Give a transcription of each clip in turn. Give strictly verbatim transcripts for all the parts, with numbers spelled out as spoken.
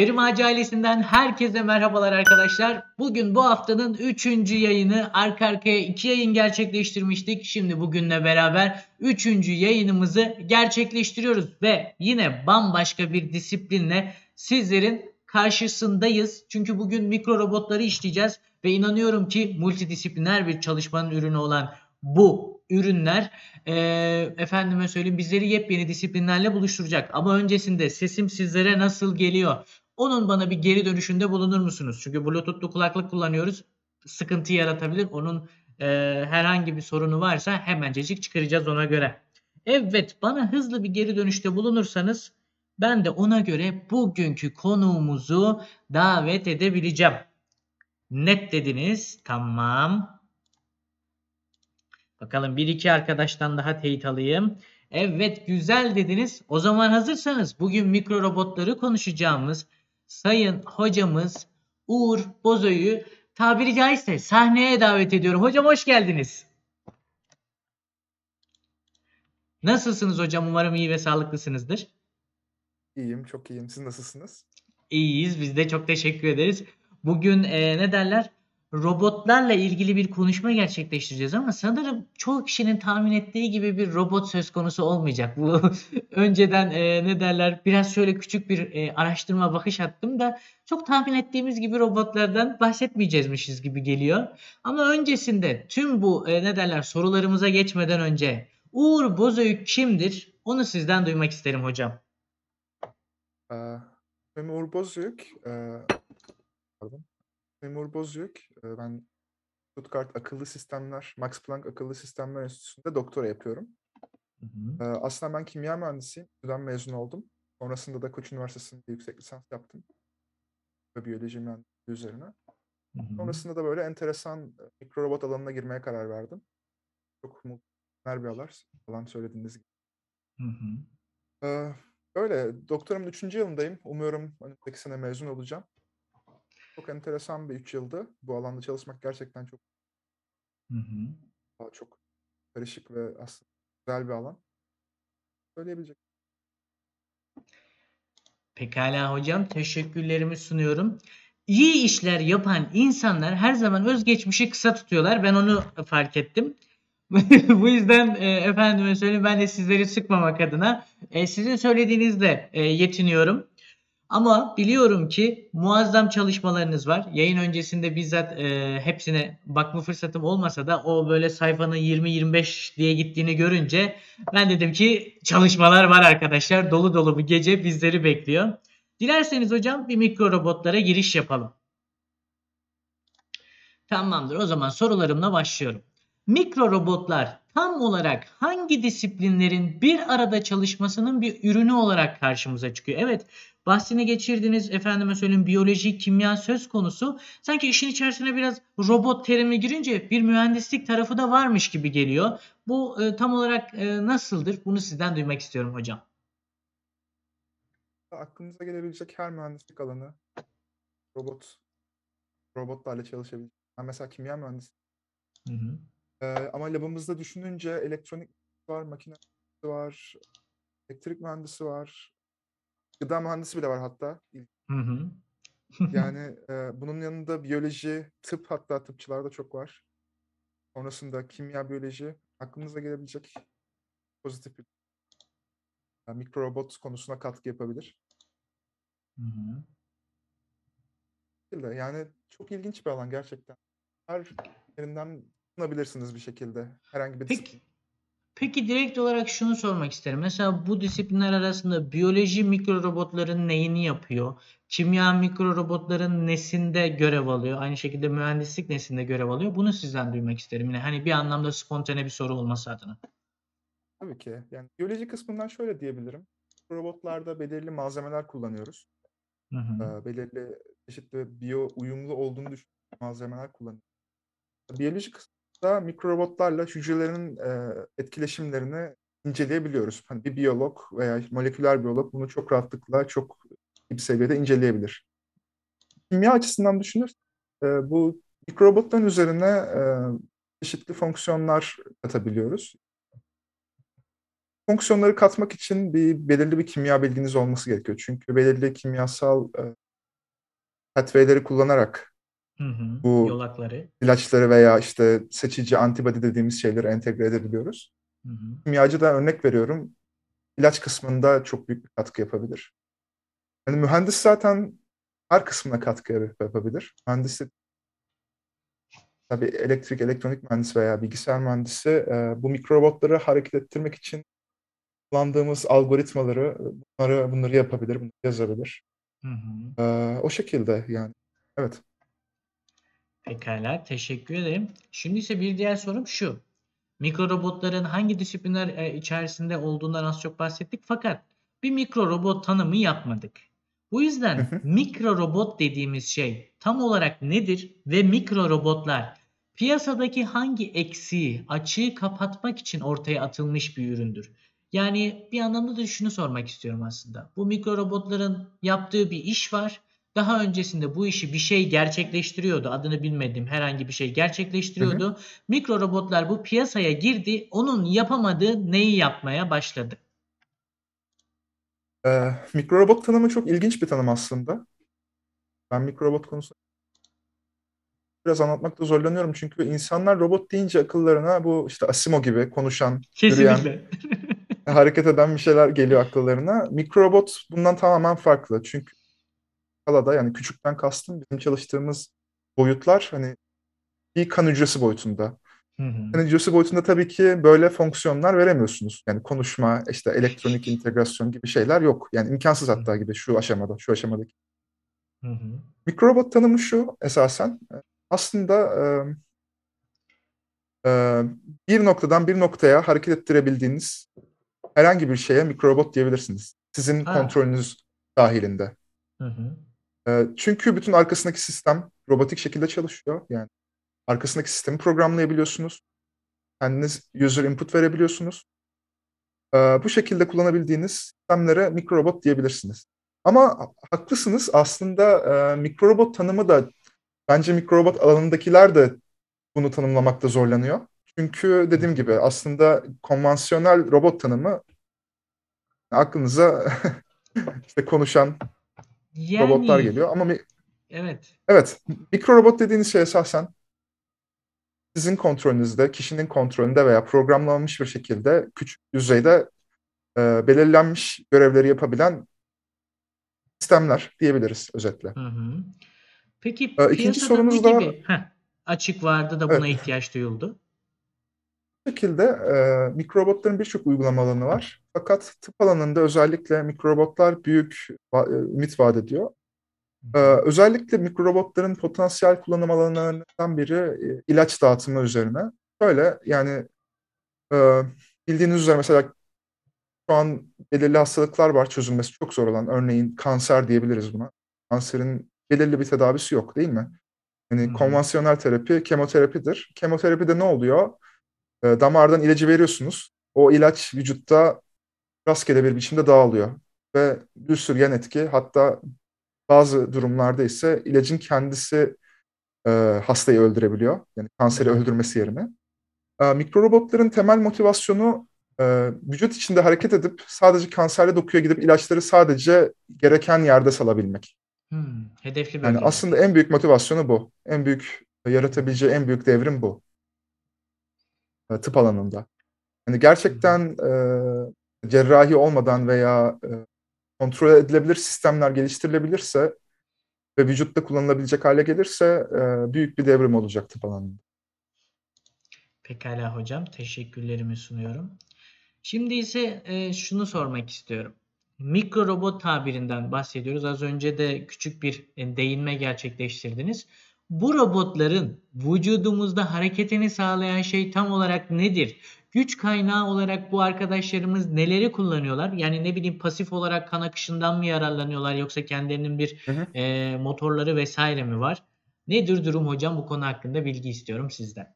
Evrim Ağacı ailesinden herkese merhabalar arkadaşlar. Bugün bu haftanın üçüncü yayını, arka arkaya iki yayın gerçekleştirmiştik. Şimdi bugünle beraber üçüncü yayınımızı gerçekleştiriyoruz ve yine bambaşka bir disiplinle sizlerin karşısındayız. Çünkü bugün mikro robotları işleyeceğiz ve inanıyorum ki multidisipliner bir çalışmanın ürünü olan bu ürünler e, efendime söyleyeyim bizleri yepyeni disiplinlerle buluşturacak. Ama öncesinde sesim sizlere nasıl geliyor? Onun bana bir geri dönüşünde bulunur musunuz? Çünkü Bluetooth'lu kulaklık kullanıyoruz. Sıkıntı yaratabilir. Onun e, herhangi bir sorunu varsa hemencecik çıkaracağız ona göre. Evet, bana hızlı bir geri dönüşte bulunursanız ben de ona göre bugünkü konuğumuzu davet edebileceğim. Net dediniz. Tamam. Bakalım bir iki arkadaştan daha teyit alayım. Evet, güzel dediniz. O zaman hazırsanız bugün mikro robotları konuşacağımız sayın hocamız Uğur Bozüyük'ü tabiri caizse sahneye davet ediyorum. Hocam hoş geldiniz. Nasılsınız hocam? Umarım iyi ve sağlıklısınızdır. İyiyim, çok iyiyim. Siz nasılsınız? İyiyiz. Biz de çok teşekkür ederiz. Bugün e, ne derler? Robotlarla ilgili bir konuşma gerçekleştireceğiz ama sanırım çoğu kişinin tahmin ettiği gibi bir robot söz konusu olmayacak. Bu önceden e, ne derler biraz şöyle küçük bir e, araştırma bakış attım da çok tahmin ettiğimiz gibi robotlardan bahsetmeyeceğizmişiz gibi geliyor. Ama öncesinde tüm bu e, ne derler sorularımıza geçmeden önce Uğur Bozüyük kimdir? Onu sizden duymak isterim hocam. Ee, ben Uğur Bozüyük. Ee, pardon. Uğur Bozüyük, ben Stuttgart Akıllı Sistemler, Max Planck Akıllı Sistemler Enstitüsü'nde doktora yapıyorum. Hı hı. Aslında ben kimya mühendisiyim, buradan mezun oldum. Sonrasında da Koç Üniversitesi'nde yüksek lisans yaptım. Biyoloji mühendisliği üzerine. Hı hı. Sonrasında da böyle enteresan mikro robot alanına girmeye karar verdim. Çok mutluluklar bir alar, falan söylediğiniz gibi. Hı hı. Böyle, doktoramın üçüncü yılındayım. Umuyorum önümüzdeki sene mezun olacağım. Çok enteresan bir üç yıldı. Bu alanda çalışmak gerçekten çok hı hı. daha çok karışık ve aslında güzel bir alan. Söyleyebilecek. Pekala hocam. Teşekkürlerimi sunuyorum. İyi işler yapan insanlar her zaman özgeçmişi kısa tutuyorlar. Ben onu fark ettim. Bu yüzden e, efendime söyleyeyim ben de sizleri sıkmamak adına e, sizin söylediğinizle e, yetiniyorum. Ama biliyorum ki muazzam çalışmalarınız var. Yayın öncesinde bizzat e, hepsine bakma fırsatım olmasa da o böyle sayfanın yirmi yirmi beş diye gittiğini görünce ben dedim ki çalışmalar var arkadaşlar. Dolu dolu bu gece bizleri bekliyor. Dilerseniz hocam bir mikro robotlara giriş yapalım. Tamamdır. O zaman sorularımla başlıyorum. Mikro robotlar tam olarak hangi disiplinlerin bir arada çalışmasının bir ürünü olarak karşımıza çıkıyor? Evet, bahsini geçirdiniz. Efendime söyleyeyim biyoloji, kimya söz konusu. Sanki işin içerisine biraz robot terimi girince bir mühendislik tarafı da varmış gibi geliyor. Bu e, tam olarak e, nasıldır? Bunu sizden duymak istiyorum hocam. Aklınıza gelebilecek her mühendislik alanı robot robotlarla çalışabilir. Yani mesela kimya mühendisliği. Hı hı. Ee, ama labımızda düşününce elektronik var, makine var, elektrik mühendisi var, gıda mühendisi bile var hatta. Hı hı. Yani e, bunun yanında biyoloji, tıp hatta tıpçılarda çok var. Sonrasında kimya, biyoloji, aklınıza gelebilecek pozitif bir yani mikro robot konusuna katkı yapabilir. Hı hı. Yani çok ilginç bir alan gerçekten. Her yerinden bulabilirsiniz bir şekilde. Herhangi bir peki, disiplin. Peki direkt olarak şunu sormak isterim. Mesela bu disiplinler arasında biyoloji mikro robotların neyini yapıyor? Kimya mikro robotların nesinde görev alıyor? Aynı şekilde mühendislik nesinde görev alıyor? Bunu sizden duymak isterim. Yani hani bir anlamda spontane bir soru olması adına. Tabii ki. Yani biyoloji kısmından şöyle diyebilirim. Robotlarda belirli malzemeler kullanıyoruz. Hı hı. Belirli çeşitli biyo uyumlu olduğunu düşündüğüm malzemeler kullanıyoruz. Biyoloji kısmı da mikro robotlarla hücrelerin e, etkileşimlerini inceleyebiliyoruz. Hani bir biyolog veya moleküler biyolog bunu çok rahatlıkla çok iyi bir seviyede inceleyebilir. Kimya açısından düşünürsek e, bu mikro robotların üzerine e, çeşitli fonksiyonlar katabiliyoruz. Fonksiyonları katmak için bir belirli bir kimya bilginiz olması gerekiyor. Çünkü belirli kimyasal e, pathway'leri kullanarak hı hı, bu yolakları, ilaçları veya işte seçici antibody dediğimiz şeyleri entegre edebiliyoruz. Hı hı. Kimyacıdan örnek veriyorum. İlaç kısmında çok büyük bir katkı yapabilir. Yani mühendis zaten her kısmına katkı yapabilir. Mühendisi tabii elektrik, elektronik mühendisi veya bilgisayar mühendisi bu mikrorobotları hareket ettirmek için kullandığımız algoritmaları bunları bunları yapabilir, bunları yazabilir. Hı hı. Ee, o şekilde yani. Evet. Pekala, teşekkür ederim. Şimdi ise bir diğer sorum şu. Mikrorobotların hangi disiplinler içerisinde olduğundan az çok bahsettik fakat bir mikrorobot tanımı yapmadık. Bu yüzden mikrorobot dediğimiz şey tam olarak nedir ve mikrorobotlar piyasadaki hangi eksiği, açığı kapatmak için ortaya atılmış bir üründür? Yani bir anlamda da şunu sormak istiyorum aslında. Bu mikrorobotların yaptığı bir iş var. Daha öncesinde bu işi bir şey gerçekleştiriyordu. Adını bilmediğim herhangi bir şey gerçekleştiriyordu. Hı hı. Mikrorobotlar bu piyasaya girdi. Onun yapamadığı neyi yapmaya başladı? Ee, mikrorobot tanımı çok ilginç bir tanım aslında. Ben mikrorobot konusunda biraz anlatmakta zorlanıyorum. Çünkü insanlar robot deyince akıllarına bu işte Asimo gibi konuşan, kesinlikle, yürüyen, hareket eden bir şeyler geliyor akıllarına. Mikrorobot bundan tamamen farklı. Çünkü skalada, yani küçükten kastım bizim çalıştığımız boyutlar hani bir kan hücresi boyutunda. Hı hı. Kan hücresi boyutunda tabii ki böyle fonksiyonlar veremiyorsunuz. Yani konuşma, işte elektronik integrasyon gibi şeyler yok. Yani imkansız hatta gibi şu aşamada, şu aşamadaki. Hı hı. Mikrorobot tanımı şu esasen. Aslında e, e, bir noktadan bir noktaya hareket ettirebildiğiniz herhangi bir şeye mikrorobot diyebilirsiniz. Sizin ha. kontrolünüz dahilinde. Hı hı. Çünkü bütün arkasındaki sistem robotik şekilde çalışıyor. Yani arkasındaki sistemi programlayabiliyorsunuz. Kendiniz user input verebiliyorsunuz. Bu şekilde kullanabildiğiniz sistemlere mikrorobot diyebilirsiniz. Ama haklısınız, aslında mikrorobot tanımı da, bence mikrorobot alanındakiler de bunu tanımlamakta zorlanıyor. Çünkü dediğim gibi aslında konvansiyonel robot tanımı aklınıza işte konuşan yani, robotlar geliyor ama mi... evet. Evet. Mikrorobot dediğiniz şey esasen sizin kontrolünüzde, kişinin kontrolünde veya programlanmış bir şekilde küçük düzeyde e, belirlenmiş görevleri yapabilen sistemler diyebiliriz özetle. Hı hı. Peki e, ikinci sorumuz da Heh, açık vardı da buna evet. ihtiyaç duyuldu. Bu şekilde e, mikrorobotların birçok uygulama alanı var. Fakat tıp alanında özellikle mikrorobotlar büyük va- ümit vaat ediyor. E, özellikle mikrorobotların potansiyel kullanım alanlarından biri e, ilaç dağıtımı üzerine. Böyle yani e, bildiğiniz üzere mesela şu an belirli hastalıklar var çözülmesi çok zor olan. Örneğin kanser diyebiliriz buna. Kanserin belirli bir tedavisi yok değil mi? Yani hmm. konvansiyonel terapi kemoterapidir. Kemoterapide ne oluyor? Damardan ilacı veriyorsunuz. O ilaç vücutta rastgele bir biçimde dağılıyor. Ve bir sürü yan etki, hatta bazı durumlarda ise ilacın kendisi e, hastayı öldürebiliyor. Yani kanseri öldürmesi yerine. E, mikrorobotların temel motivasyonu e, vücut içinde hareket edip sadece kanserli dokuya gidip ilaçları sadece gereken yerde salabilmek. Hmm, hedefli bölge. Yani aslında en büyük motivasyonu bu. En büyük yaratabileceği en büyük devrim bu. Tıp alanında. Yani gerçekten e, cerrahi olmadan veya e, kontrol edilebilir sistemler geliştirilebilirse ve vücutta kullanılabilecek hale gelirse e, büyük bir devrim olacak tıp alanında. Pekala hocam. Teşekkürlerimi sunuyorum. Şimdi ise e, şunu sormak istiyorum. Mikrorobot tabirinden bahsediyoruz. Az önce de küçük bir değinme gerçekleştirdiniz. Bu robotların vücudumuzda hareketini sağlayan şey tam olarak nedir? Güç kaynağı olarak bu arkadaşlarımız neleri kullanıyorlar? Yani ne bileyim pasif olarak kan akışından mı yararlanıyorlar yoksa kendilerinin bir hı hı. E, motorları vesaire mi var? Nedir durum hocam? Bu konu hakkında bilgi istiyorum sizden.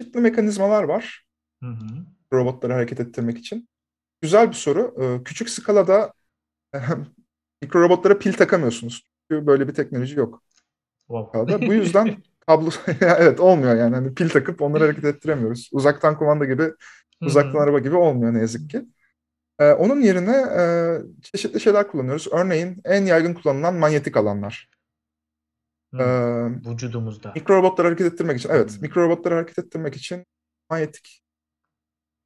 Çeşitli mekanizmalar var hı hı. robotları hareket ettirmek için. Güzel bir soru. Ee, küçük skalada mikrorobotlara pil takamıyorsunuz. Çünkü böyle bir teknoloji yok. Wow. Bu yüzden kablo evet olmuyor yani. Hani pil takıp onları hareket ettiremiyoruz. Uzaktan kumanda gibi, uzaktan araba gibi olmuyor ne yazık ki. Ee, onun yerine e, çeşitli şeyler kullanıyoruz. Örneğin en yaygın kullanılan manyetik alanlar. Hı, ee, vücudumuzda. Mikrorobotları hareket ettirmek için. Evet, Hı. mikrorobotları hareket ettirmek için manyetik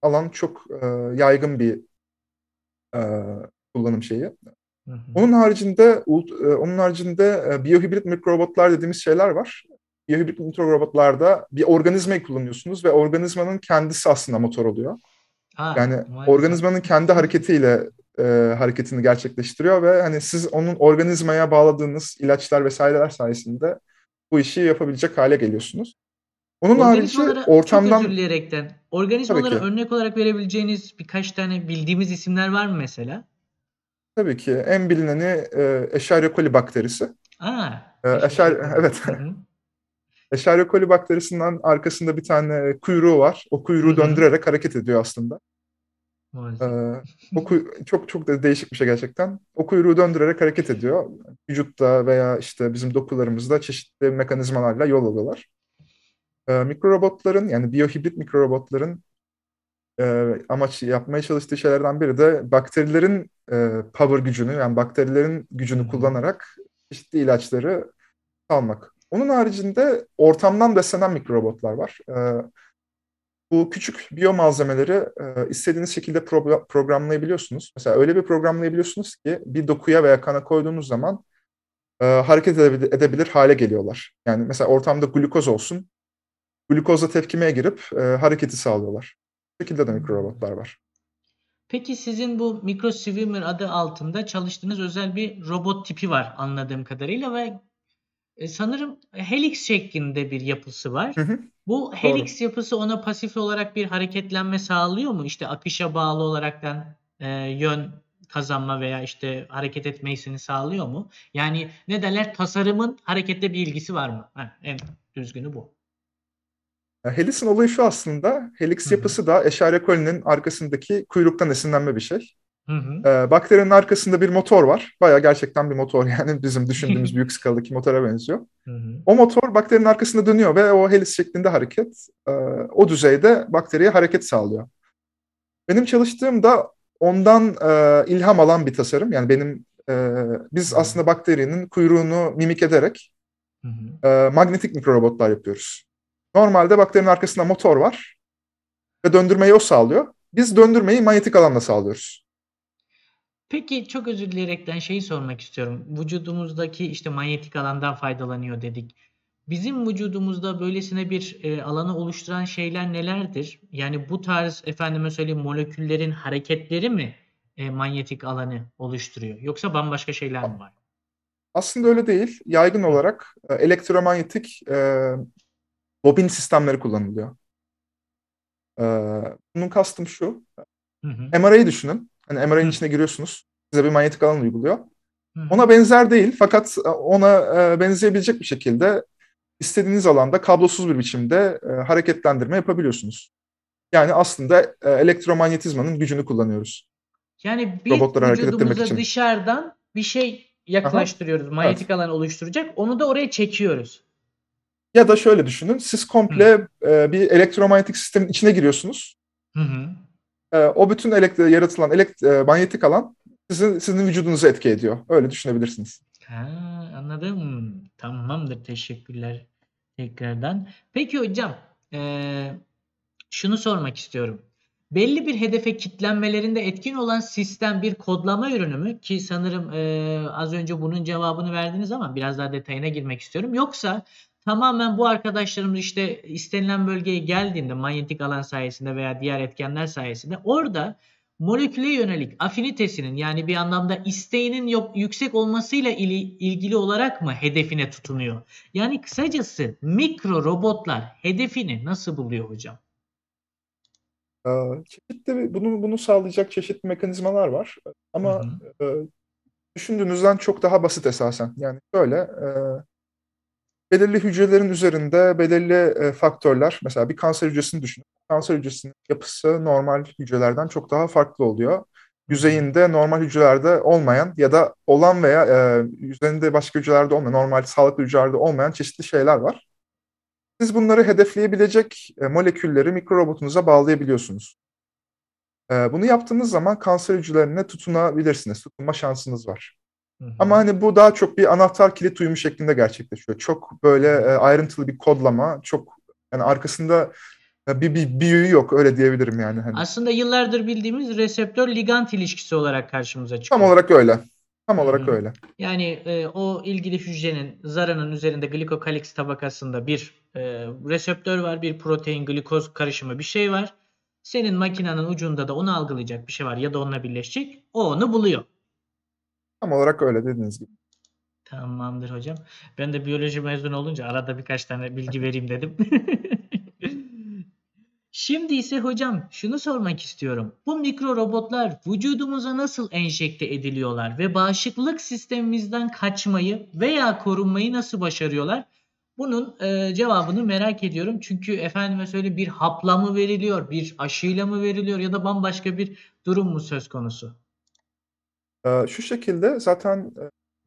alan çok e, yaygın bir e, kullanım şeyi. Hı hı. Onun haricinde onun haricinde biyohibrit mikrorobotlar dediğimiz şeyler var. Biyohibrit mikrorobotlarda bir organizmayı kullanıyorsunuz ve organizmanın kendisi aslında motor oluyor. Ha, yani maalesef. Organizmanın kendi hareketiyle e, hareketini gerçekleştiriyor ve hani siz onun organizmaya bağladığınız ilaçlar vesaireler sayesinde bu işi yapabilecek hale geliyorsunuz. Onun harici ortamdan... Çok özür dileyerekten, organizmalara örnek olarak verebileceğiniz birkaç tane bildiğimiz isimler var mı mesela? Tabii ki. En bilineni e, Escherichia coli bakterisi. Aa, e, Escherichia, evet. Escherichia coli bakterisinden arkasında bir tane kuyruğu var. O kuyruğu Hı-hı. döndürerek hareket ediyor aslında. E, o kuy- çok çok da değişik bir şey gerçekten. O kuyruğu döndürerek hareket ediyor. Vücutta veya işte bizim dokularımızda çeşitli mekanizmalarla yol alıyorlar. E, mikrorobotların, yani biyohibrit mikrorobotların e, amaç yapmaya çalıştığı şeylerden biri de bakterilerin power gücünü, yani bakterilerin gücünü kullanarak çeşitli ilaçları almak. Onun haricinde ortamdan beslenen mikrorobotlar var. Bu küçük biyomalzemeleri istediğiniz şekilde pro- programlayabiliyorsunuz. Mesela öyle bir programlayabiliyorsunuz ki bir dokuya veya kana koyduğunuz zaman hareket edebilir hale geliyorlar. Yani mesela ortamda glukoz olsun, glukozla tepkimeye girip hareketi sağlıyorlar. Bu şekilde de mikrorobotlar var. Peki sizin bu MicroSwimmer adı altında çalıştığınız özel bir robot tipi var anladığım kadarıyla ve sanırım helix şeklinde bir yapısı var. Hı hı. Bu helix Doğru. yapısı ona pasif olarak bir hareketlenme sağlıyor mu? İşte akışa bağlı olaraktan e, yön kazanma veya işte hareket etmesini sağlıyor mu? Yani ne derler, tasarımın harekette bir ilgisi var mı? Ha, en düzgünü bu. Helix'in olayı şu aslında, helix Hı-hı. yapısı da Escherichia coli'nin arkasındaki kuyruktan esinlenme bir şey. Ee, bakterinin arkasında bir motor var. Bayağı gerçekten bir motor, yani bizim düşündüğümüz büyük skaladaki motora benziyor. Hı-hı. O motor bakterinin arkasında dönüyor ve o helix şeklinde hareket e, o düzeyde bakteriye hareket sağlıyor. Benim çalıştığım da ondan e, ilham alan bir tasarım. Yani benim e, biz Hı-hı. aslında bakterinin kuyruğunu mimik ederek e, magnetik mikrorobotlar yapıyoruz. Normalde bakterinin arkasında motor var ve döndürmeyi o sağlıyor. Biz döndürmeyi manyetik alanla sağlıyoruz. Peki çok özür dileyerekten şeyi sormak istiyorum. Vücudumuzdaki işte manyetik alandan faydalanıyor dedik. Bizim vücudumuzda böylesine bir e, alanı oluşturan şeyler nelerdir? Yani bu tarz efendime söyleyeyim moleküllerin hareketleri mi e, manyetik alanı oluşturuyor? Yoksa bambaşka şeyler mi var? Aslında öyle değil. Yaygın olarak e, elektromanyetik e, bobin sistemleri kullanılıyor. Ee, bunun kastım şu. Hı hı. M R A'yı düşünün. Yani M R A'nın içine giriyorsunuz. Size bir manyetik alan uyguluyor. Hı hı. Ona benzer değil, fakat ona benzeyebilecek bir şekilde istediğiniz alanda kablosuz bir biçimde hareketlendirme yapabiliyorsunuz. Yani aslında elektromanyetizmanın gücünü kullanıyoruz. Yani bir robotları vücudumuza dışarıdan bir şey yaklaştırıyoruz. Aha. Manyetik evet. alan oluşturacak. Onu da oraya çekiyoruz. Ya da şöyle düşünün, siz komple e, bir elektromanyetik sistemin içine giriyorsunuz. Hı hı. E, o bütün elektri- yaratılan elekt- e, manyetik alan sizin, sizin vücudunuzu etki ediyor. Öyle düşünebilirsiniz. Ha, anladım. Tamamdır, teşekkürler tekrardan. Peki hocam, e, şunu sormak istiyorum. Belli bir hedefe kitlenmelerinde etkin olan sistem bir kodlama ürünü mü? Ki sanırım e, az önce bunun cevabını verdiniz ama biraz daha detayına girmek istiyorum. Yoksa tamamen bu arkadaşlarımız işte istenilen bölgeye geldiğinde manyetik alan sayesinde veya diğer etkenler sayesinde orada moleküle yönelik afinitesinin, yani bir anlamda isteğinin yok, yüksek olmasıyla ili, ilgili olarak mı hedefine tutunuyor? Yani kısacası mikro robotlar hedefini nasıl buluyor hocam? Ee, çeşitli bunu bunu sağlayacak çeşitli mekanizmalar var ama e, düşündüğünüzden çok daha basit esasen. Yani şöyle... E, belirli hücrelerin üzerinde belirli e, faktörler, mesela bir kanser hücresini düşünün. Kanser hücresinin yapısı normal hücrelerden çok daha farklı oluyor. Yüzeyinde normal hücrelerde olmayan ya da olan veya e, üzerinde başka hücrelerde olmayan, normal sağlıklı hücrelerde olmayan çeşitli şeyler var. Siz bunları hedefleyebilecek e, molekülleri mikrorobotunuza bağlayabiliyorsunuz. E, bunu yaptığınız zaman kanser hücrelerine tutunabilirsiniz. Tutunma şansınız var. Hı hı. Ama hani bu daha çok bir anahtar kilit uyumu şeklinde gerçekleşiyor. Çok böyle e, ayrıntılı bir kodlama, çok yani arkasında bir, bir büyüğü yok, öyle diyebilirim yani. Hani. Aslında yıllardır bildiğimiz reseptör-ligant ilişkisi olarak karşımıza çıkıyor. Tam olarak öyle. Tam olarak öyle. Yani e, o ilgili hücrenin zaranın üzerinde glikokaliks tabakasında bir e, reseptör var, bir protein glikoz karışımı bir şey var. Senin makinenin ucunda da onu algılayacak bir şey var ya da onunla birleşecek. O onu buluyor. Tam olarak öyle, dediğiniz gibi. Tamamdır hocam. Ben de biyoloji mezunu olunca arada birkaç tane bilgi vereyim dedim. Şimdi ise hocam şunu sormak istiyorum. Bu mikro robotlar vücudumuza nasıl enjekte ediliyorlar ve bağışıklık sistemimizden kaçmayı veya korunmayı nasıl başarıyorlar? Bunun e, cevabını merak ediyorum. Çünkü efendime söyle bir hapla mı veriliyor, bir aşıyla mı veriliyor ya da bambaşka bir durum mu söz konusu? Ee, şu şekilde zaten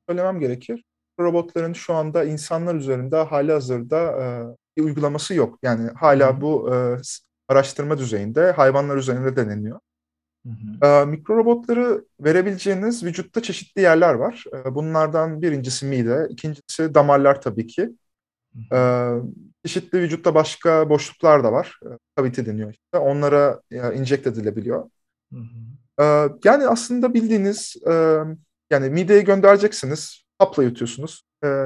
söylemem gerekir. Robotların şu anda insanlar üzerinde hali hazırda e, bir uygulaması yok. Yani hala bu e, araştırma düzeyinde, hayvanlar üzerinde deneniyor. Hı hı. E, mikro robotları verebileceğiniz vücutta çeşitli yerler var. E, bunlardan birincisi mide, ikincisi damarlar tabii ki. Hı hı. E, çeşitli vücutta başka boşluklar da var. E, kavite deniyor işte. Onlara e, inject edilebiliyor. Hı hı. E, yani aslında bildiğiniz, e, yani mideye göndereceksiniz, hapla yutuyorsunuz. E,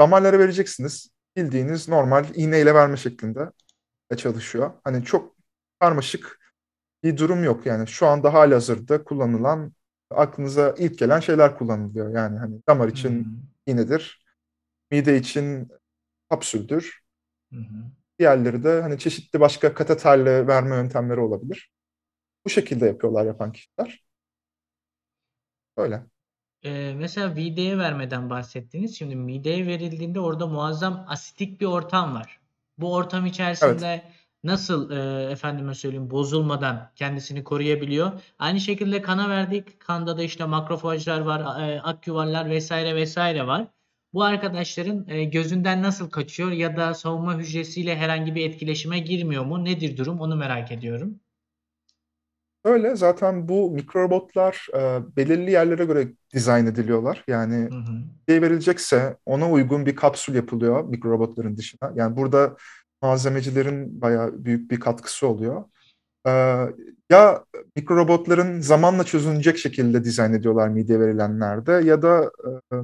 damarlara vereceksiniz. Bildiğiniz normal iğneyle verme şeklinde çalışıyor. Hani çok karmaşık bir durum yok yani. Şu anda halihazırda kullanılan, aklınıza ilk gelen şeyler kullanılıyor. Yani hani damar için hmm. iğnedir, mide için kapsüldür. Hmm. Diğerleri de hani çeşitli başka kateterle verme yöntemleri olabilir. Bu şekilde yapıyorlar yapan kişiler. Öyle. Ee, mesela mideye vermeden bahsettiniz. Şimdi mideye verildiğinde orada muazzam asitik bir ortam var. Bu ortam içerisinde evet. nasıl e, efendime söyleyeyim bozulmadan kendisini koruyabiliyor? Aynı şekilde kana verdik. Kanda da işte makrofajlar var, e, akyuvarlar vesaire vesaire var. Bu arkadaşların e, gözünden nasıl kaçıyor ya da savunma hücresiyle herhangi bir etkileşime girmiyor mu? Nedir durum? Onu merak ediyorum. Öyle, zaten bu mikrorobotlar e, belirli yerlere göre dizayn ediliyorlar. Yani hı hı. şey verilecekse ona uygun bir kapsül yapılıyor mikrorobotların dışına. Yani burada malzemecilerin bayağı büyük bir katkısı oluyor. E, ya mikrorobotların zamanla çözünecek şekilde dizayn ediyorlar mideye verilenlerde ya da e,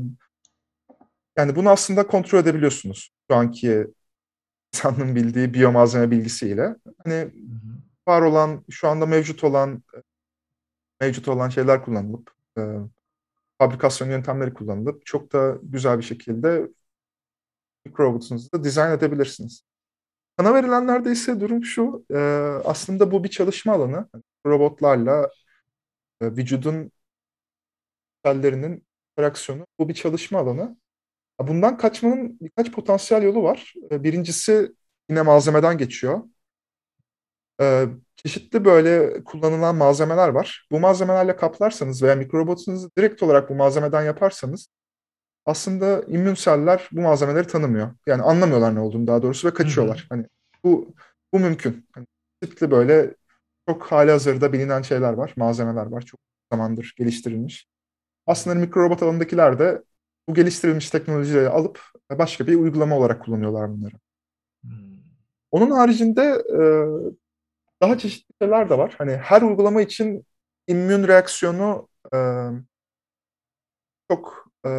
yani bunu aslında kontrol edebiliyorsunuz şu anki insanın bildiği biyomalzeme bilgisiyle. Hani hı hı. var olan, şu anda mevcut olan mevcut olan şeyler kullanılıp e, fabrikasyon yöntemleri kullanılıp çok da güzel bir şekilde mikrorobotunuzu da dizayn edebilirsiniz. Kana verilenlerde ise durum şu, e, aslında bu bir çalışma alanı. Robotlarla e, vücudun sellerinin reaksiyonu, bu bir çalışma alanı. Bundan kaçmanın birkaç potansiyel yolu var. E, birincisi yine malzemeden geçiyor. Ee, çeşitli böyle kullanılan malzemeler var. Bu malzemelerle kaplarsanız veya mikrorobotunuzu direkt olarak bu malzemeden yaparsanız aslında immün seller bu malzemeleri tanımıyor. Yani anlamıyorlar ne olduğunu daha doğrusu ve kaçıyorlar. Hı-hı. Hani bu bu mümkün. Yani çeşitli böyle çok halihazırda bilinen şeyler var, malzemeler var. Çok zamandır geliştirilmiş. Aslında mikrorobot alanındakiler de bu geliştirilmiş teknolojileri alıp başka bir uygulama olarak kullanıyorlar bunları. Hı-hı. Onun haricinde e, daha çeşitli şeyler de var. Hani her uygulama için immün reaksiyonu e, çok e,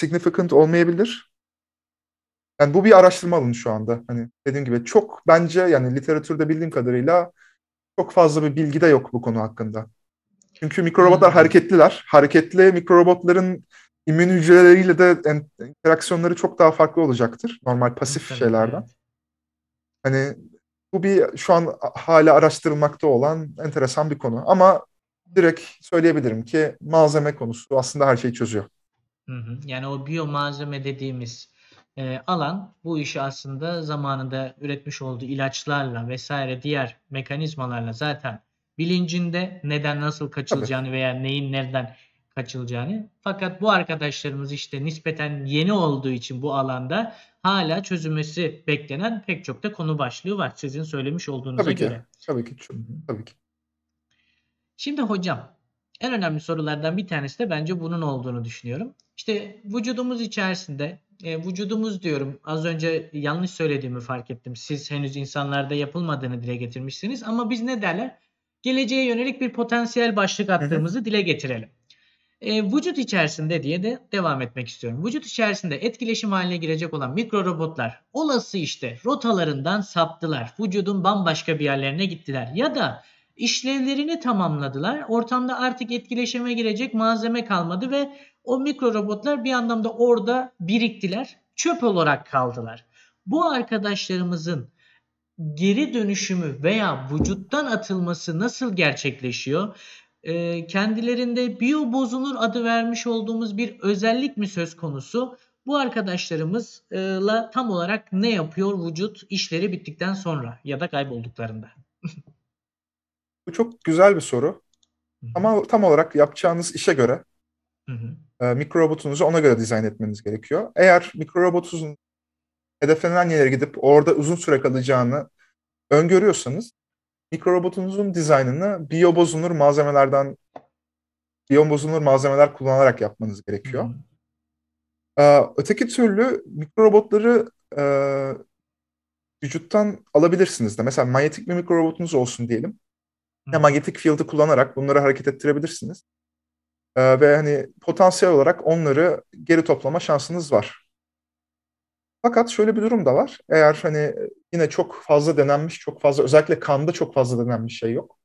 significant olmayabilir. Yani bu bir araştırma alanı şu anda. Hani dediğim gibi çok, bence yani literatürde bildiğim kadarıyla çok fazla bir bilgi de yok bu konu hakkında. Çünkü mikrorobotlar hmm. hareketliler. Hareketli mikrorobotların immün hücreleriyle de interaksiyonları çok daha farklı olacaktır. Normal pasif şeylerden. Hani bu bir şu an hala araştırılmakta olan enteresan bir konu. Ama direkt söyleyebilirim ki malzeme konusu aslında her şeyi çözüyor. Hı hı. Yani o biyomalzeme dediğimiz e, alan bu işi aslında zamanında üretmiş olduğu ilaçlarla vesaire diğer mekanizmalarla zaten bilincinde, neden nasıl kaçılacağını Tabii. veya neyin nereden kaçılacağını. Fakat bu arkadaşlarımız işte nispeten yeni olduğu için bu alanda hala çözülmesi beklenen pek çok da konu başlığı var sizin söylemiş olduğunuza tabii ki, göre. Tabii ki. Tabii ki. Şimdi hocam en önemli sorulardan bir tanesi de bence bunun olduğunu düşünüyorum. İşte vücudumuz içerisinde e, vücudumuz diyorum, az önce yanlış söylediğimi fark ettim. Siz henüz insanlarda yapılmadığını dile getirmişsiniz ama biz ne derler? Geleceğe yönelik bir potansiyel başlık attığımızı dile getirelim. E, vücut içerisinde diye de devam etmek istiyorum. Vücut içerisinde etkileşim haline girecek olan mikro robotlar olası işte rotalarından saptılar. Vücudun bambaşka bir yerlerine gittiler ya da işlevlerini tamamladılar. Ortamda artık etkileşime girecek malzeme kalmadı ve o mikro robotlar bir anlamda orada biriktiler. Çöp olarak kaldılar. Bu arkadaşlarımızın geri dönüşümü veya vücuttan atılması nasıl gerçekleşiyor? E, kendilerinde biyobozunur adı vermiş olduğumuz bir özellik mi söz konusu? Bu arkadaşlarımızla tam olarak ne yapıyor vücut işleri bittikten sonra ya da kaybolduklarında? Bu çok güzel bir soru. Hı-hı. Ama tam olarak yapacağınız işe göre e, mikro robotunuzu ona göre dizayn etmeniz gerekiyor. Eğer mikro robotunuzun hedeflenen yerlere gidip orada uzun süre kalacağını öngörüyorsanız mikro robotunuzun dizaynını biyobozunur malzemelerden biyobozunur malzemeler kullanarak yapmanız gerekiyor. Hı-hı. E, öteki türlü mikro robotları e, vücuttan alabilirsiniz de. Mesela manyetik bir mikro robotunuz olsun diyelim. Manyetik field'ı kullanarak bunları hareket ettirebilirsiniz. Ee, ve hani potansiyel olarak onları geri toplama şansınız var. Fakat şöyle bir durum da var. Eğer hani yine çok fazla denenmiş, çok fazla özellikle kanda çok fazla denenmiş şey yok.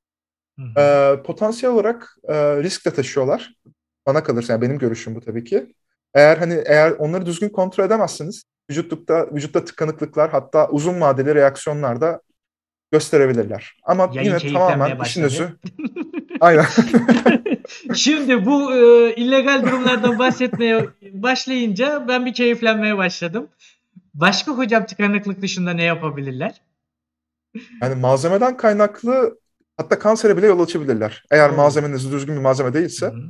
Ee, potansiyel olarak e, risk de taşıyorlar. Bana kalırsa yani benim görüşüm bu tabii ki. Eğer hani eğer onları düzgün kontrol edemezsiniz, vücutta vücutta tıkanıklıklar hatta uzun vadeli reaksiyonlarda gösterebilirler. Ama yayın yine tamamen işin özü. Aynen. Şimdi bu e, illegal durumlardan bahsetmeye başlayınca ben bir keyiflenmeye başladım. Başka hocam tıkanıklık dışında ne yapabilirler? Yani malzemeden kaynaklı hatta kansere bile yol açabilirler. Eğer hmm. malzemeniz düzgün bir malzeme değilse hmm.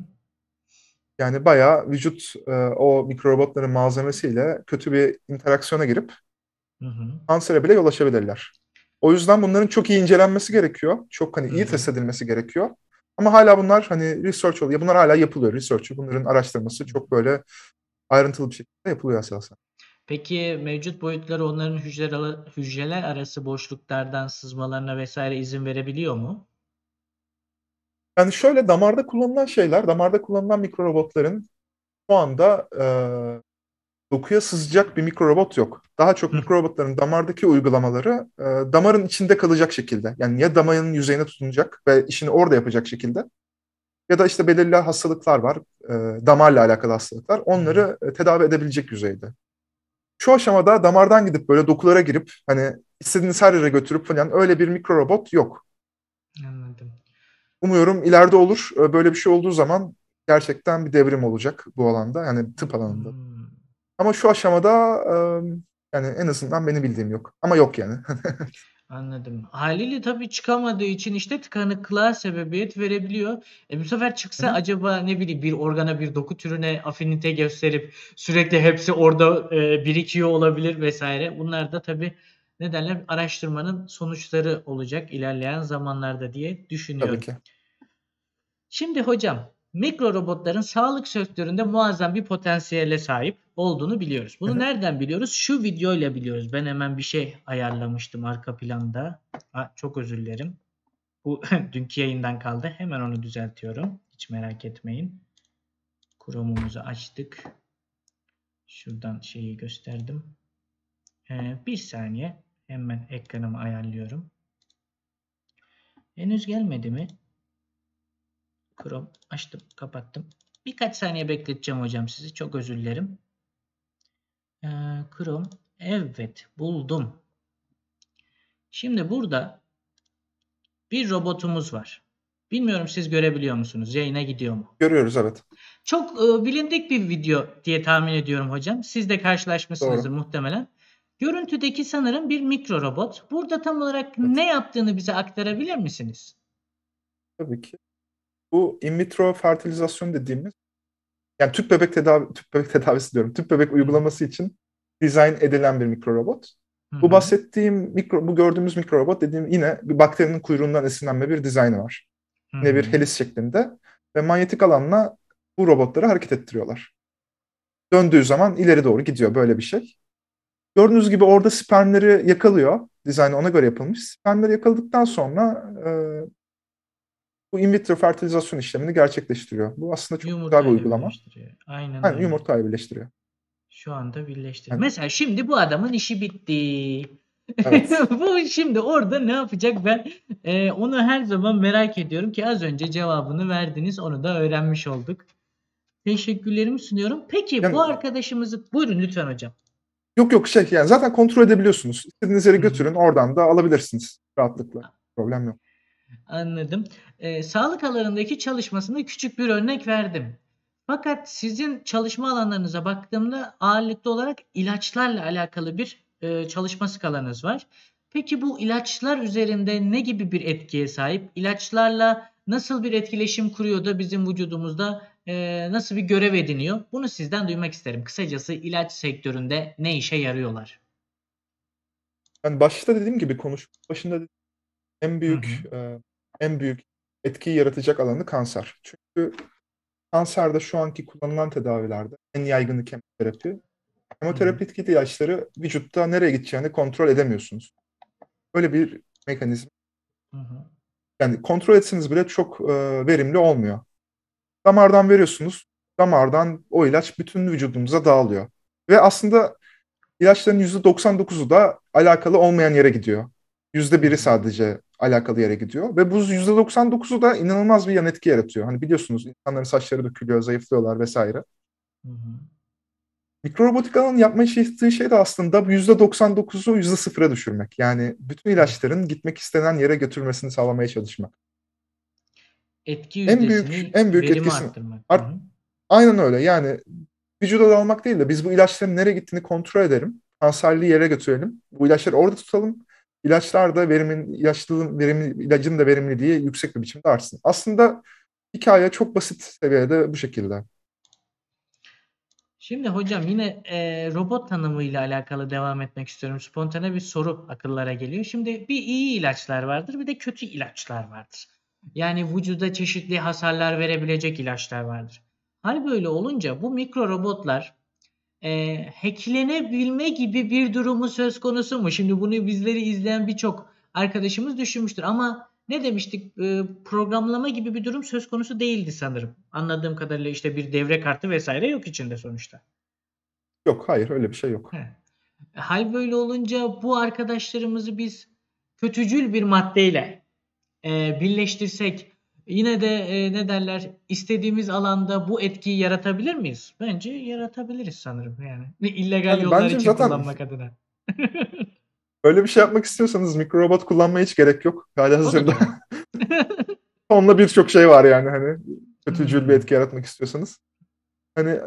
yani bayağı vücut e, o mikrorobotların malzemesiyle kötü bir interaksiyona girip hmm. kansere bile yol açabilirler. O yüzden bunların çok iyi incelenmesi gerekiyor. Çok hani iyi Hı-hı. test edilmesi gerekiyor. Ama hala bunlar hani research oluyor. Bunlar hala yapılıyor research'ı. Bunların araştırması çok böyle ayrıntılı bir şekilde yapılıyor aslında. Peki mevcut boyutları onların hücreler, hücreler arası boşluklardan sızmalarına vesaire izin verebiliyor mu? Yani şöyle damarda kullanılan şeyler, damarda kullanılan mikrorobotların şu anda e, dokuya sızacak bir mikrorobot yok. Daha çok mikrorobotların damardaki uygulamaları e, damarın içinde kalacak şekilde. Yani ya damarın yüzeyine tutunacak ve işini orada yapacak şekilde ya da işte belirli hastalıklar var, e, damarla alakalı hastalıklar. Onları e, tedavi edebilecek yüzeyde. Şu aşamada damardan gidip böyle dokulara girip hani istediğiniz her yere götürüp falan öyle bir mikrorobot yok. Anladım. Umuyorum ileride olur. Böyle bir şey olduğu zaman gerçekten bir devrim olacak bu alanda. Yani tıp alanında. Hmm. Ama şu aşamada yani en azından benim bildiğim yok. Ama yok yani. Anladım. Haliyle tabii çıkamadığı için işte tıkanıklığa sebebiyet verebiliyor. E bu sefer çıksa Hı-hı. acaba ne bileyim bir organa bir doku türüne afinite gösterip sürekli hepsi orada e, birikiyor olabilir vesaire. Bunlar da tabii ne derler araştırmanın sonuçları olacak ilerleyen zamanlarda diye düşünüyorum. Tabii ki. Şimdi hocam. Mikro robotların sağlık sektöründe muazzam bir potansiyele sahip olduğunu biliyoruz. Bunu Hı-hı. nereden biliyoruz? Şu videoyla biliyoruz. Ben hemen bir şey ayarlamıştım arka planda. Ha, çok özür dilerim. Bu dünkü yayından kaldı. Hemen onu düzeltiyorum. Hiç merak etmeyin. Chrome'umuzu açtık. Şuradan şeyi gösterdim. Ee, bir saniye. Hemen ekranımı ayarlıyorum. Henüz gelmedi mi? Chrome açtım, kapattım. Birkaç saniye bekleteceğim hocam sizi. Çok özür dilerim. Ee, Chrome, evet buldum. Şimdi burada bir robotumuz var. Bilmiyorum siz görebiliyor musunuz? Yayına gidiyor mu? Görüyoruz evet. Çok e, bilindik bir video diye tahmin ediyorum hocam. Siz de karşılaşmışsınızdır Doğru. muhtemelen. Görüntüdeki sanırım bir mikro robot. Burada tam olarak evet. ne yaptığını bize aktarabilir misiniz? Tabii ki. Bu in vitro fertilizasyon dediğimiz yani tüp bebek tedavi tüp bebek tedavisi diyorum. Tüp bebek uygulaması için dizayn edilen bir mikrorobot. Bu bahsettiğim mikro bu gördüğümüz mikrorobot dediğim yine bir bakterinin kuyruğundan esinlenme bir dizaynı var. Hmm. Ne bir helis şeklinde ve manyetik alanla bu robotları hareket ettiriyorlar. Döndüğü zaman ileri doğru gidiyor, böyle bir şey. Gördüğünüz gibi orada spermleri yakalıyor. Dizaynı ona göre yapılmış. Spermleri yakaladıktan sonra e, bu in vitro fertilizasyon işlemini gerçekleştiriyor. Bu aslında çok yumurtayı güzel bir uygulama. Aynen, Aynen yumurtayı birleştiriyor. Şu anda birleştiriyor. Evet. Mesela şimdi bu adamın işi bitti. Evet. Bu şimdi orada ne yapacak ben e, onu her zaman merak ediyorum ki az önce cevabını verdiniz. Onu da öğrenmiş olduk. Teşekkürlerimi sunuyorum. Peki yani, bu arkadaşımızı buyurun lütfen hocam. Yok yok şey yani zaten kontrol edebiliyorsunuz. İstediğiniz yere götürün, oradan da alabilirsiniz rahatlıkla. Problem yok. Anladım. Ee, sağlık alanındaki çalışmasında küçük bir örnek verdim. Fakat sizin çalışma alanlarınıza baktığımda ağırlıklı olarak ilaçlarla alakalı bir e, çalışma skalanız var. Peki bu ilaçlar üzerinde ne gibi bir etkiye sahip? İlaçlarla nasıl bir etkileşim kuruyor da bizim vücudumuzda e, nasıl bir görev ediniyor? Bunu sizden duymak isterim. Kısacası ilaç sektöründe ne işe yarıyorlar? Yani başta dediğim gibi konuş başında en büyük e, en büyük etkiyi yaratacak alanı kanser. Çünkü kanserde şu anki kullanılan tedavilerde en yaygını kemoterapi. Kemoterapi etkili ilaçları vücutta nereye gideceğini kontrol edemiyorsunuz. Böyle bir mekanizma. Hı hı. Yani kontrol etseniz bile çok e, verimli olmuyor. Damardan veriyorsunuz. Damardan o ilaç bütün vücudumuza dağılıyor. Ve aslında ilaçların yüzde doksan dokuzu da alakalı olmayan yere gidiyor. yüzde biri sadece alakalı yere gidiyor. Ve bu yüzde doksan dokuzu da inanılmaz bir yan etki yaratıyor. Hani biliyorsunuz insanların saçları dökülüyor, zayıflıyorlar vesaire. Hı hı. Mikrorobotik alanın yapmaya çalıştığı şey de aslında yüzde doksan dokuzu yüzde sıfıra düşürmek. Yani bütün ilaçların gitmek istenen yere götürmesini sağlamaya çalışmak. Etki yüzdesini, en büyük, en büyük verimi arttırmak. Art- Aynen öyle. Yani vücuda dalmak değil de biz bu ilaçların nereye gittiğini kontrol edelim. Kanserli yere götürelim. Bu ilaçları orada tutalım. İlaçlar da verimin, ilaçlılığın, verimli, ilacın da verimliliği yüksek bir biçimde artsın. Aslında hikaye çok basit seviyede bu şekilde. Şimdi hocam yine e, robot tanımıyla alakalı devam etmek istiyorum. Spontane bir soru akıllara geliyor. Şimdi bir iyi ilaçlar vardır, bir de kötü ilaçlar vardır. Yani vücuda çeşitli hasarlar verebilecek ilaçlar vardır. Hal böyle olunca bu mikro robotlar e, hacklenebilme gibi bir durumu söz konusu mu? Şimdi bunu bizleri izleyen birçok arkadaşımız düşünmüştür ama ne demiştik? E, programlama gibi bir durum söz konusu değildi sanırım. Anladığım kadarıyla işte bir devre kartı vesaire yok içinde sonuçta. Yok, hayır, öyle bir şey yok. He. Hal böyle olunca bu arkadaşlarımızı biz kötücül bir maddeyle e, birleştirsek yine de e, ne derler? İstediğimiz alanda bu etkiyi yaratabilir miyiz? Bence yaratabiliriz sanırım yani. İllegal yani yollar için zaten kullanmak adına. Öyle bir şey yapmak istiyorsanız mikro robot kullanmaya hiç gerek yok. Halihazırda. Onunla birçok şey var yani hani kötücül bir etki yaratmak istiyorsanız. Hani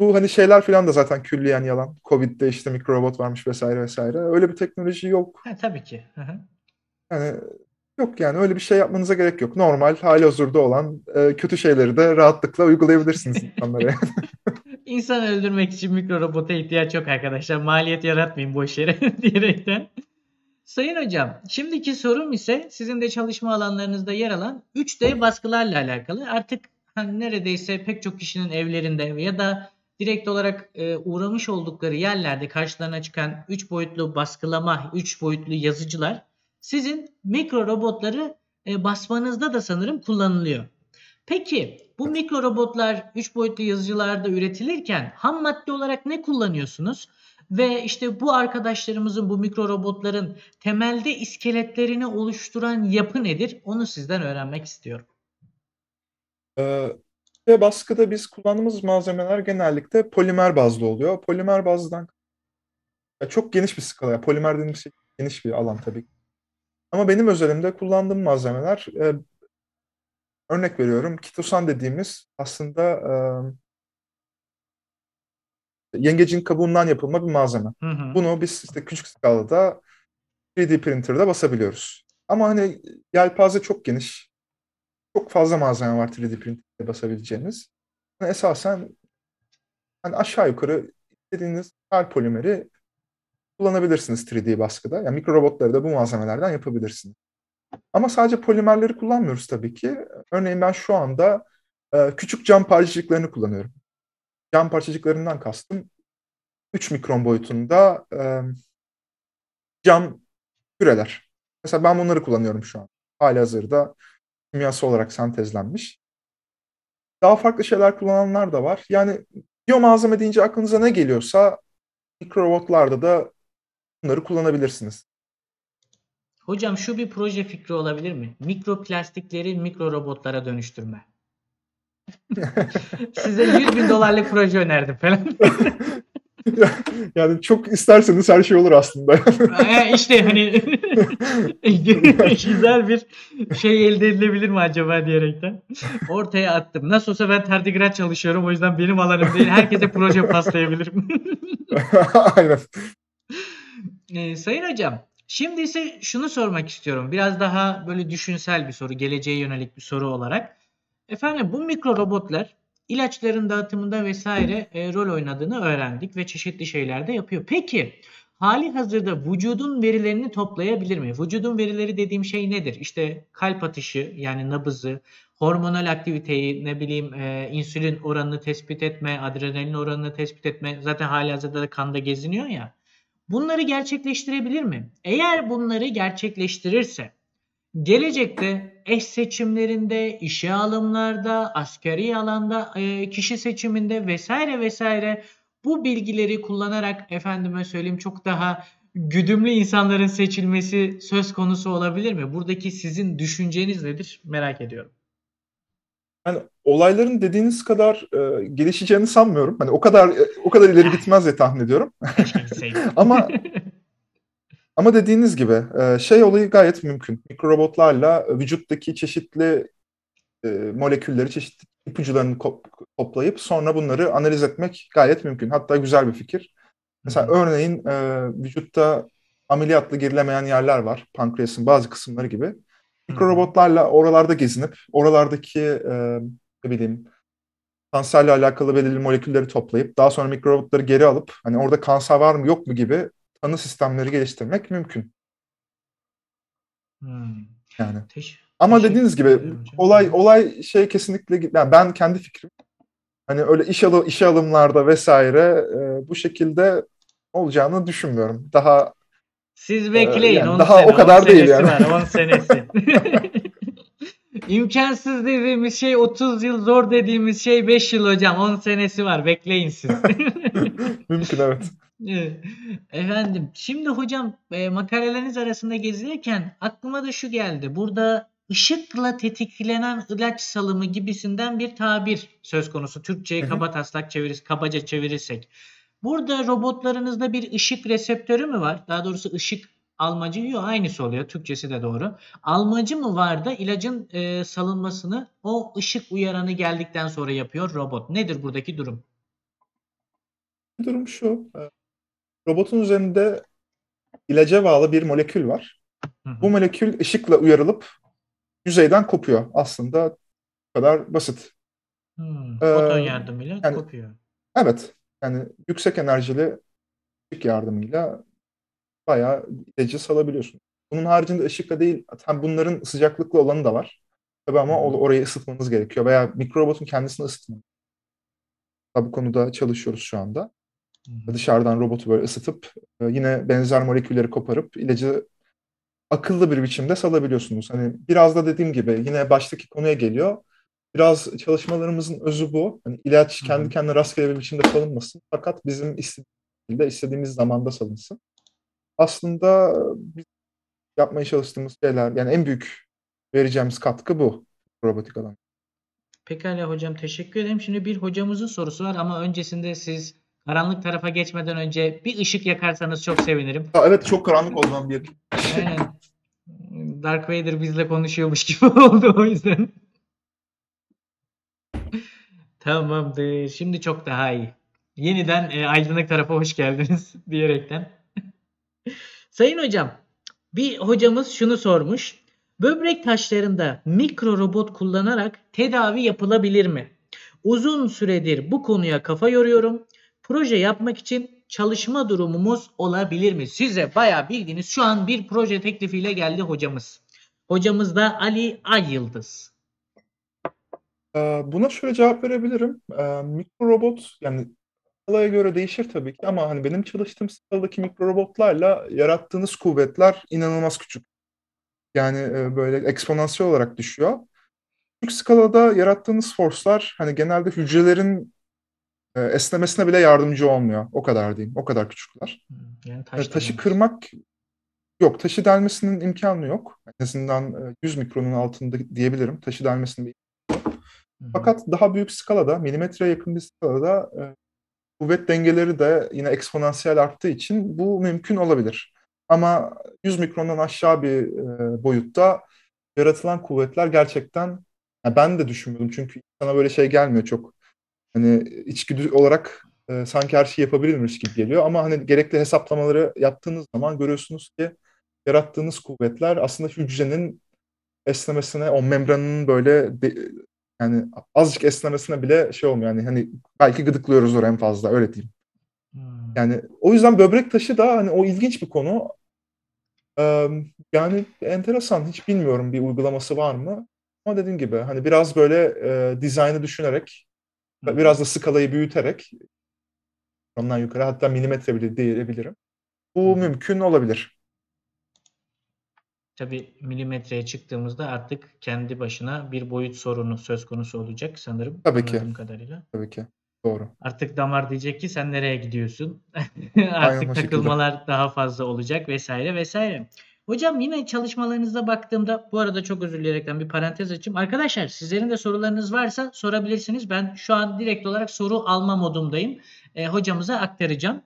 bu hani şeyler filan da zaten külliyen yalan. Covid'de işte mikro robot varmış vesaire vesaire. Öyle bir teknoloji yok. Ha, tabii ki. Hı-hı. Yani yok yani öyle bir şey yapmanıza gerek yok. Normal halihazırda olan e, kötü şeyleri de rahatlıkla uygulayabilirsiniz insanlara. Yani. İnsan öldürmek için mikro robota ihtiyaç yok arkadaşlar. Maliyet yaratmayın boş yere diyerekten. Sayın hocam, şimdiki sorum ise sizin de çalışma alanlarınızda yer alan üç D baskılarla alakalı. Artık hani neredeyse pek çok kişinin evlerinde ya da direkt olarak e, uğramış oldukları yerlerde karşılarına çıkan üç boyutlu baskılama, üç boyutlu yazıcılar sizin mikro robotları e, basmanızda da sanırım kullanılıyor. Peki bu mikro robotlar üç boyutlu yazıcılarda üretilirken ham madde olarak ne kullanıyorsunuz? Ve işte bu arkadaşlarımızın, bu mikro robotların temelde iskeletlerini oluşturan yapı nedir? Onu sizden öğrenmek istiyorum. Ee, ve baskıda biz kullandığımız malzemeler genellikle polimer bazlı oluyor. Polimer bazdan çok geniş bir skala. Polimer dediğimiz şey geniş bir alan tabii. Ama benim özelimde kullandığım malzemeler... E, Örnek veriyorum, kitosan dediğimiz aslında e, yengecin kabuğundan yapılma bir malzeme. Hı hı. Bunu biz işte küçük skalada üç D printer'da basabiliyoruz. Ama hani yelpaze çok geniş. Çok fazla malzeme var üç D printer'da basabileceğiniz. Yani esasen yani aşağı yukarı istediğiniz her polimeri kullanabilirsiniz üç D baskıda. Yani mikro robotları da bu malzemelerden yapabilirsiniz. Ama sadece polimerleri kullanmıyoruz tabii ki. Örneğin ben şu anda küçük cam parçacıklarını kullanıyorum. Cam parçacıklarından kastım üç mikron boyutunda cam küreler. Mesela ben bunları kullanıyorum şu an. Halihazırda kimyasal olarak sentezlenmiş. Daha farklı şeyler kullananlar da var. Yani biyomalzeme deyince aklınıza ne geliyorsa mikrovoltlarda da bunları kullanabilirsiniz. Hocam şu bir proje fikri olabilir mi? Mikroplastikleri mikro robotlara dönüştürme. Size yüz bin dolarlık proje önerdim falan. Yani çok isterseniz her şey olur aslında. İşte hani güzel bir şey elde edilebilir mi acaba diyerekten ortaya attım. Nasıl olsa ben tardigrat çalışıyorum, o yüzden benim alanım değil. Herkese proje paslayabilirim. Aynen. Ee, Sayın Hocam, şimdi ise şunu sormak istiyorum. Biraz daha böyle düşünsel bir soru, geleceğe yönelik bir soru olarak. Efendim, bu mikro robotlar ilaçların dağıtımında vesaire e, rol oynadığını öğrendik ve çeşitli şeyler de yapıyor. Peki halihazırda vücudun verilerini toplayabilir mi? Vücudun verileri dediğim şey nedir? İşte kalp atışı, yani nabızı, hormonal aktiviteyi, ne bileyim e, insülin oranını tespit etme, adrenalin oranını tespit etme, zaten halihazırda da kanda geziniyor ya. Bunları gerçekleştirebilir mi? Eğer bunları gerçekleştirirse gelecekte eş seçimlerinde, işe alımlarda, askeri alanda, kişi seçiminde vesaire vesaire bu bilgileri kullanarak efendime söyleyeyim çok daha güdümlü insanların seçilmesi söz konusu olabilir mi? Buradaki sizin düşünceniz nedir? Merak ediyorum. Yani olayların dediğiniz kadar e, gelişeceğini sanmıyorum. Hani o kadar e, o kadar ileri gitmez diye tahmin ediyorum. Ama Ama dediğiniz gibi şey olayı gayet mümkün. Mikrorobotlarla vücuttaki çeşitli molekülleri, çeşitli ipuçlarını toplayıp sonra bunları analiz etmek gayet mümkün. Hatta güzel bir fikir. Mesela örneğin vücutta ameliyatla girilemeyen yerler var. Pankreasın bazı kısımları gibi. Mikrorobotlarla oralarda gezinip oralardaki ne bileyim kanserle alakalı belirli molekülleri toplayıp daha sonra mikrorobotları geri alıp hani orada kanser var mı yok mu gibi tanı sistemleri geliştirmek mümkün. Hmm. Yani. Teş- Ama teşekkür dediğiniz gibi hocam. olay olay şey kesinlikle yani ben kendi fikrim hani öyle iş alım iş alımlarda vesaire e, bu şekilde olacağını düşünmüyorum. Daha siz bekleyin. E, yani daha sene, o kadar değil yani. on senesi. İmkansız dediğimiz şey otuz yıl, zor dediğimiz şey beş yıl hocam. on senesi var. Bekleyin siz. Mümkün, evet. Efendim, şimdi hocam e, makaleleriniz arasında gezilirken aklıma da şu geldi. Burada ışıkla tetiklenen ilaç salımı gibisinden bir tabir söz konusu. Türkçe'ye kaba taslak çevirir, kabaca çevirirsek. Burada robotlarınızda bir ışık reseptörü mü var? Daha doğrusu ışık almacı, yok aynısı oluyor. Türkçesi de doğru. Almacı mı var da ilacın e, salınmasını o ışık uyaranı geldikten sonra yapıyor robot. Nedir buradaki durum? Durum şu. Robotun üzerinde ilaca bağlı bir molekül var. Hı hı. Bu molekül ışıkla uyarılıp yüzeyden kopuyor. Aslında bu kadar basit. Hı, foton ee, yardımıyla yani, kopuyor. Evet. Yani yüksek enerjili ışık yardımıyla bayağı ilacı salabiliyorsun. Bunun haricinde ışıkla değil, hem bunların sıcaklıklı olanı da var. Tabii ama hı. orayı ısıtmanız gerekiyor veya mikrorobotun kendisini ısıtmanız. Bu konuda çalışıyoruz şu anda. Dışarıdan robotu böyle ısıtıp yine benzer molekülleri koparıp ilacı akıllı bir biçimde salabiliyorsunuz. Hani biraz da dediğim gibi yine baştaki konuya geliyor. Biraz çalışmalarımızın özü bu. Hani ilaç kendi kendine rastgele bir biçimde salınmasın. Fakat bizim istediğimiz, istediğimiz zamanda salınsın. Aslında biz yapmaya çalıştığımız şeyler, yani en büyük vereceğimiz katkı bu robotik alan. Pekala hocam, teşekkür ederim. Şimdi bir hocamızın sorusu var ama öncesinde siz karanlık tarafa geçmeden önce bir ışık yakarsanız çok sevinirim. Evet, çok karanlık olan bir. Aynen. Darth Vader bizle konuşuyormuş gibi oldu o yüzden. Tamamdır. Şimdi çok daha iyi. Yeniden e, aydınlık tarafa hoş geldiniz diyerekten. Sayın hocam, bir hocamız şunu sormuş. Böbrek taşlarında mikro robot kullanarak tedavi yapılabilir mi? Uzun süredir bu konuya kafa yoruyorum. Proje yapmak için çalışma durumumuz olabilir mi? Size bayağı bildiğiniz şu an bir proje teklifiyle geldi hocamız. Hocamız da Ali Ayıldız. Buna şöyle cevap verebilirim. Mikro robot, yani skalaya göre değişir tabii ki ama hani benim çalıştığım skaladaki mikro robotlarla yarattığınız kuvvetler inanılmaz küçük. Yani böyle eksponansiyel olarak düşüyor. Küçük skalada yarattığınız forslar hani genelde hücrelerin esnemesine bile yardımcı olmuyor. O kadar diyeyim. O kadar küçükler. Yani taş taşı kırmak yok. Taşı delmesinin imkanı yok. En azından yüz mikronun altında diyebilirim. Taşı delmesinin bir imkanı yok. Fakat daha büyük skalada, milimetreye yakın bir skalada kuvvet dengeleri de yine eksponansiyel arttığı için bu mümkün olabilir. Ama yüz mikrondan aşağı bir boyutta yaratılan kuvvetler gerçekten, yani ben de düşünmüyordum çünkü insana böyle şey gelmiyor çok. Hani içgüdü olarak e, sanki her şeyi yapabilirmiş gibi geliyor ama hani gerekli hesaplamaları yaptığınız zaman görüyorsunuz ki yarattığınız kuvvetler aslında hücrenin esnemesine, o membranın böyle de, yani azıcık esnemesine bile şey olmuyor. Yani hani belki gıdıklıyoruzdur en fazla, öyle diyeyim. Hmm. Yani o yüzden böbrek taşı da hani o ilginç bir konu. Ee, yani enteresan, hiç bilmiyorum bir uygulaması var mı? Ama dediğim gibi hani biraz böyle e, dizaynı düşünerek, biraz da skalayı büyüterek, ondan yukarı hatta milimetre bile diyebilirim. Bu mümkün olabilir. Tabii milimetreye çıktığımızda artık kendi başına bir boyut sorunu söz konusu olacak sanırım. Tabii ki. Anladığım kadarıyla. Tabii ki. Doğru. Artık damar diyecek ki sen nereye gidiyorsun? Artık takılmalar daha fazla olacak vesaire vesaire. Hocam yine çalışmalarınıza baktığımda, bu arada çok özür dileyerekten bir parantez açayım. Arkadaşlar sizlerin de sorularınız varsa sorabilirsiniz. Ben şu an direkt olarak soru alma modumdayım. E, hocamıza aktaracağım.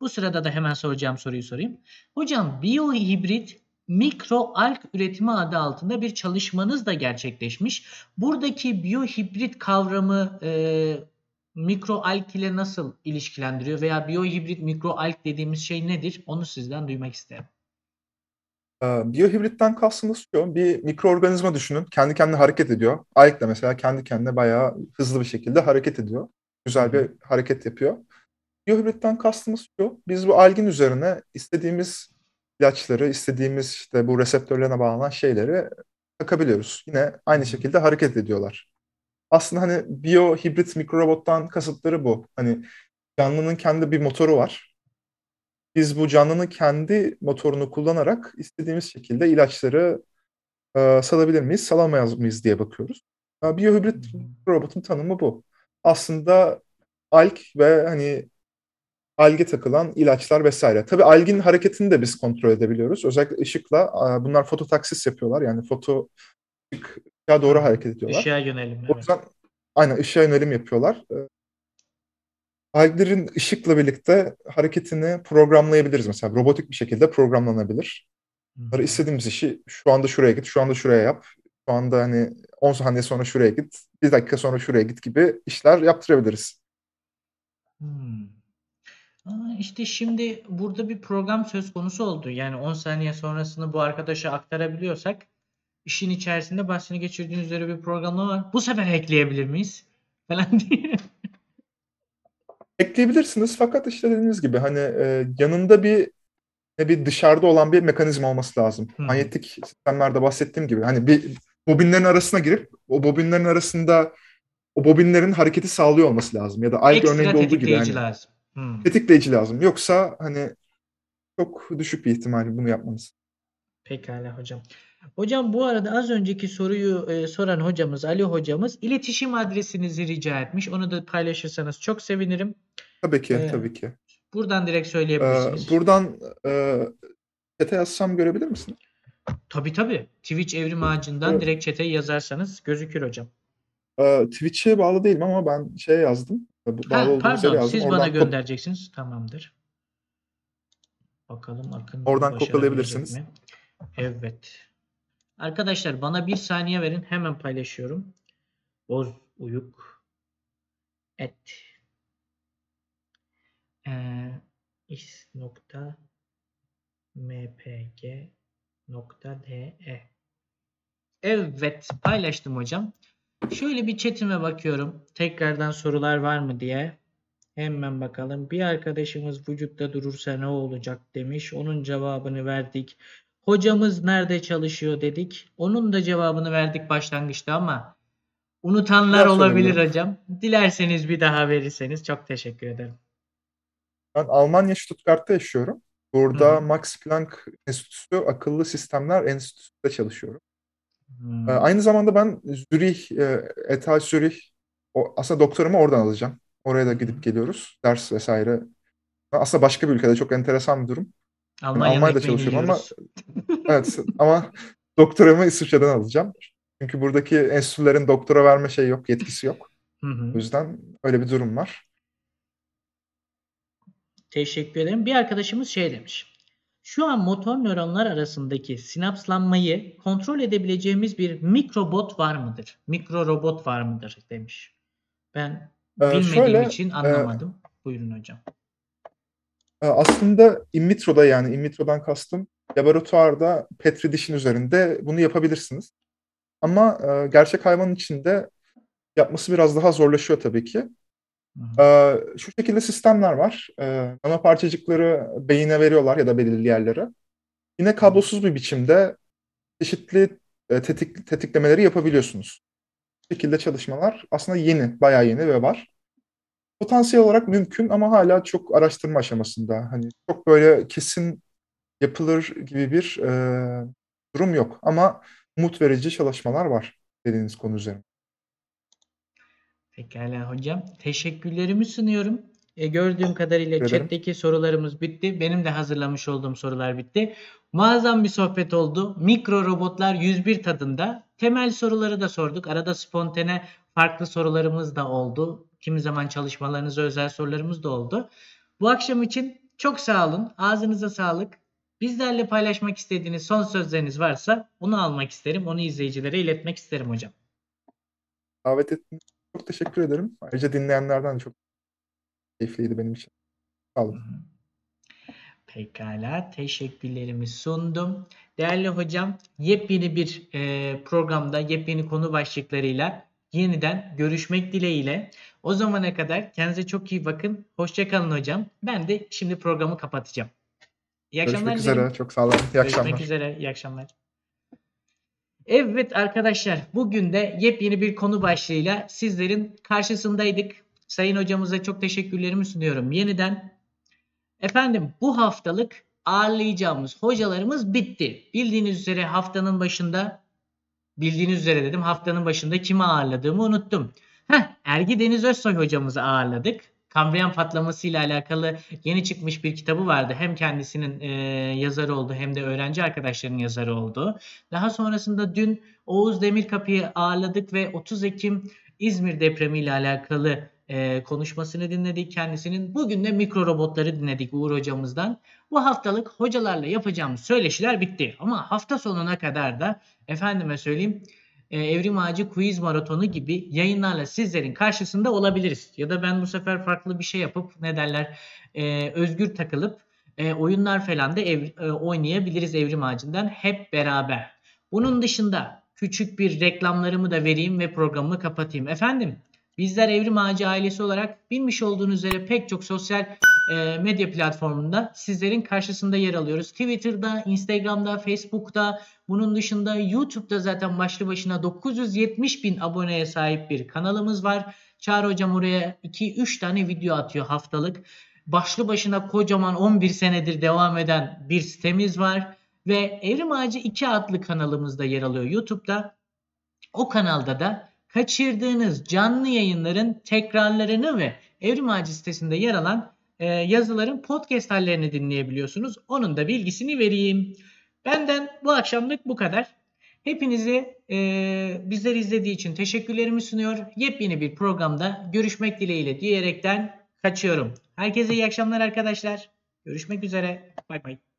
Bu sırada da hemen soracağım soruyu sorayım. Hocam biyohibrit mikro alg üretimi adı altında bir çalışmanız da gerçekleşmiş. Buradaki biyohibrit kavramı e, mikro alg ile nasıl ilişkilendiriyor veya biyohibrit mikro alg dediğimiz şey nedir? Onu sizden duymak isterim. Biyohibritten kastımız şu, bir mikroorganizma düşünün, kendi kendine hareket ediyor. Alg de mesela kendi kendine bayağı hızlı bir şekilde hareket ediyor. Güzel bir hareket yapıyor. Biyohibritten kastımız şu, biz bu algin üzerine istediğimiz ilaçları, istediğimiz işte bu reseptörlerine bağlanan şeyleri takabiliyoruz. Yine aynı şekilde hareket ediyorlar. Aslında hani biyohibrit mikrorobottan kasıtları bu. Hani canlının kendi bir motoru var. Biz bu canlının kendi motorunu kullanarak istediğimiz şekilde ilaçları e, salabilir miyiz, salamayız mıyız diye bakıyoruz. E, biyohibrit robotun tanımı bu. Aslında alg ve hani alge takılan ilaçlar vesaire. Tabii algin hareketini de biz kontrol edebiliyoruz. Özellikle ışıkla, e, bunlar fototaksis yapıyorlar. Yani foto ışığa doğru hareket ediyorlar. Işığa yönelim. Evet. O yüzden aynen ışığa yönelim yapıyorlar. E, Alglerin ışıkla birlikte hareketini programlayabiliriz mesela. Robotik bir şekilde programlanabilir. Hı. İstediğimiz işi şu anda şuraya git, şu anda şuraya yap. Şu anda hani on saniye sonra şuraya git, bir dakika sonra şuraya git gibi işler yaptırabiliriz. Hı. İşte şimdi burada bir program söz konusu oldu. Yani on saniye sonrasını bu arkadaşa aktarabiliyorsak işin içerisinde bahsini geçirdiğiniz üzere bir programlama var. Bu sefer ekleyebilir miyiz? Falan diye. Ekleyebilirsiniz fakat işte dediğiniz gibi hani e, yanında bir ne bir dışarıda olan bir mekanizma olması lazım. Hmm. Manyetik sistemlerde bahsettiğim gibi hani bir bobinlerin arasına girip o bobinlerin arasında o bobinlerin hareketi sağlıyor olması lazım ya da alg örneğinde olduğu gibi hani lazım. Hmm. Tetikleyici lazım. Yoksa hani çok düşük bir ihtimal bunu yapmanız. Pekala hocam. Hocam bu arada az önceki soruyu e, soran hocamız Ali hocamız iletişim adresinizi rica etmiş. Onu da paylaşırsanız çok sevinirim. Tabii ki, ee, tabii ki. Buradan direkt söyleyebilirsiniz. Ee, buradan e, çete yazsam görebilir misin? Tabii tabii. Twitch Evrim Ağacı'ndan evet. Direkt çeteyi yazarsanız gözükür hocam. Ee, Twitch'e bağlı değilim ama ben şey yazdım. Bağlı ha, pardon yazdım. Siz oradan bana göndereceksiniz. Tamamdır. Bakalım Akın. Oradan kopyalayabilirsiniz. Evet. Arkadaşlar bana bir saniye verin. Hemen paylaşıyorum. Bozüyük. Et. Ee, is nokta m p g nokta d e Evet. Paylaştım hocam. Şöyle bir chatime bakıyorum. Tekrardan sorular var mı diye. Hemen bakalım. Bir arkadaşımız vücutta durursa ne olacak demiş. Onun cevabını verdik. Hocamız nerede çalışıyor dedik. Onun da cevabını verdik başlangıçta ama unutanlar olabilir hocam. Dilerseniz bir daha verirseniz çok teşekkür ederim. Ben Almanya Stuttgart'ta yaşıyorum. Burada hmm. Max Planck Enstitüsü Akıllı Sistemler Enstitüsü'nde çalışıyorum. Hmm. Aynı zamanda ben Zürih, E T H Zürih, aslında doktorumu oradan alacağım. Oraya da gidip geliyoruz. Ders vesaire. Aslında başka bir ülkede çok enteresan bir durum. Almanya'da, yani Almanya'da çalışıyorum ama evet ama doktoramı İsviçre'den alacağım. Çünkü buradaki enstitülerin doktora verme şeyi yok, yetkisi yok. Hı hı. O yüzden öyle bir durum var. Teşekkür ederim. Bir arkadaşımız şey demiş. Şu an motor nöronlar arasındaki sinapslanmayı kontrol edebileceğimiz bir mikrobot var mıdır? Mikro robot var mıdır demiş. Ben ee, bilmediğim şöyle, için anlamadım. E, Buyurun hocam. Aslında in vitro'da yani in vitro'dan kastım laboratuvarda petri dişin üzerinde bunu yapabilirsiniz. Ama e, gerçek hayvanın içinde yapması biraz daha zorlaşıyor tabii ki. E, şu şekilde sistemler var. E, ana parçacıkları beyine veriyorlar ya da belirli yerlere. Yine kablosuz bir biçimde çeşitli e, tetik, tetiklemeleri yapabiliyorsunuz. Bu şekilde çalışmalar aslında yeni, bayağı yeni ve var. Potansiyel olarak mümkün ama hala çok araştırma aşamasında. Hani çok böyle kesin yapılır gibi bir e, durum yok. Ama umut verici çalışmalar var dediğiniz konu üzerine. Pekala hocam. Teşekkürlerimi sunuyorum. E, gördüğüm kadarıyla chat'teki sorularımız bitti. Benim de hazırlamış olduğum sorular bitti. Muazzam bir sohbet oldu. Mikro robotlar yüz bir tadında. Temel soruları da sorduk. Arada spontane farklı sorularımız da oldu. Kimi zaman çalışmalarınıza özel sorularımız da oldu. Bu akşam için çok sağ olun. Ağzınıza sağlık. Bizlerle paylaşmak istediğiniz son sözleriniz varsa onu almak isterim. Onu izleyicilere iletmek isterim hocam. Davet ettiğiniz için çok teşekkür ederim. Ayrıca dinleyenlerden çok keyifliydi benim için. Sağ olun. Pekala. Teşekkürlerimi sundum. Değerli hocam, yepyeni bir programda, yepyeni konu başlıklarıyla yeniden görüşmek dileğiyle. O zamana kadar kendinize çok iyi bakın. Hoşça kalın hocam. Ben de şimdi programı kapatacağım. İyi akşamlar. Görüşmek üzere. Çok sağ olun. İyi akşamlar. Görüşmek üzere. İyi akşamlar. Evet arkadaşlar, bugün de yepyeni bir konu başlığıyla sizlerin karşısındaydık. Sayın hocamıza çok teşekkürlerimi sunuyorum yeniden. Efendim, bu haftalık ağırlayacağımız hocalarımız bitti. Bildiğiniz üzere haftanın başında Bildiğiniz üzere dedim haftanın başında kimi ağırladığımı unuttum. Heh, Ergi Deniz Özsoy hocamızı ağırladık. Kambriyan patlaması ile alakalı yeni çıkmış bir kitabı vardı. Hem kendisinin e, yazarı olduğu hem de öğrenci arkadaşlarının yazarı olduğu. Daha sonrasında dün Oğuz Demirkapı'yı ağırladık ve otuz Ekim İzmir depremi ile alakalı e, konuşmasını dinledik kendisinin. Bugün de mikro robotları dinledik Uğur hocamızdan. Bu haftalık hocalarla yapacağımız söyleşiler bitti. Ama hafta sonuna kadar da efendime söyleyeyim Evrim Ağacı Quiz Maratonu gibi yayınlarla sizlerin karşısında olabiliriz. Ya da ben bu sefer farklı bir şey yapıp ne derler e, özgür takılıp e, oyunlar falan da ev, e, oynayabiliriz Evrim Ağacı'ndan hep beraber. Bunun dışında küçük bir reklamlarımı da vereyim ve programımı kapatayım. Efendim, bizler Evrim Ağacı ailesi olarak bilmiş olduğunuz üzere pek çok sosyal e, medya platformunda sizlerin karşısında yer alıyoruz. Twitter'da, Instagram'da, Facebook'ta, bunun dışında YouTube'da zaten başlı başına dokuz yüz yetmiş bin aboneye sahip bir kanalımız var. Çağrı hocam oraya iki üç tane video atıyor haftalık. Başlı başına kocaman on bir senedir devam eden bir sitemiz var. Ve Evrim Ağacı iki adlı kanalımızda yer alıyor YouTube'da. O kanalda da kaçırdığınız canlı yayınların tekrarlarını ve Evrim Ağacı sitesinde yer alan e, yazıların podcast hallerini dinleyebiliyorsunuz. Onun da bilgisini vereyim. Benden bu akşamlık bu kadar. Hepinizi e, bizleri izlediği için teşekkürlerimi sunuyor. Yepyeni bir programda görüşmek dileğiyle diyerekten kaçıyorum. Herkese iyi akşamlar arkadaşlar. Görüşmek üzere. Bay bay.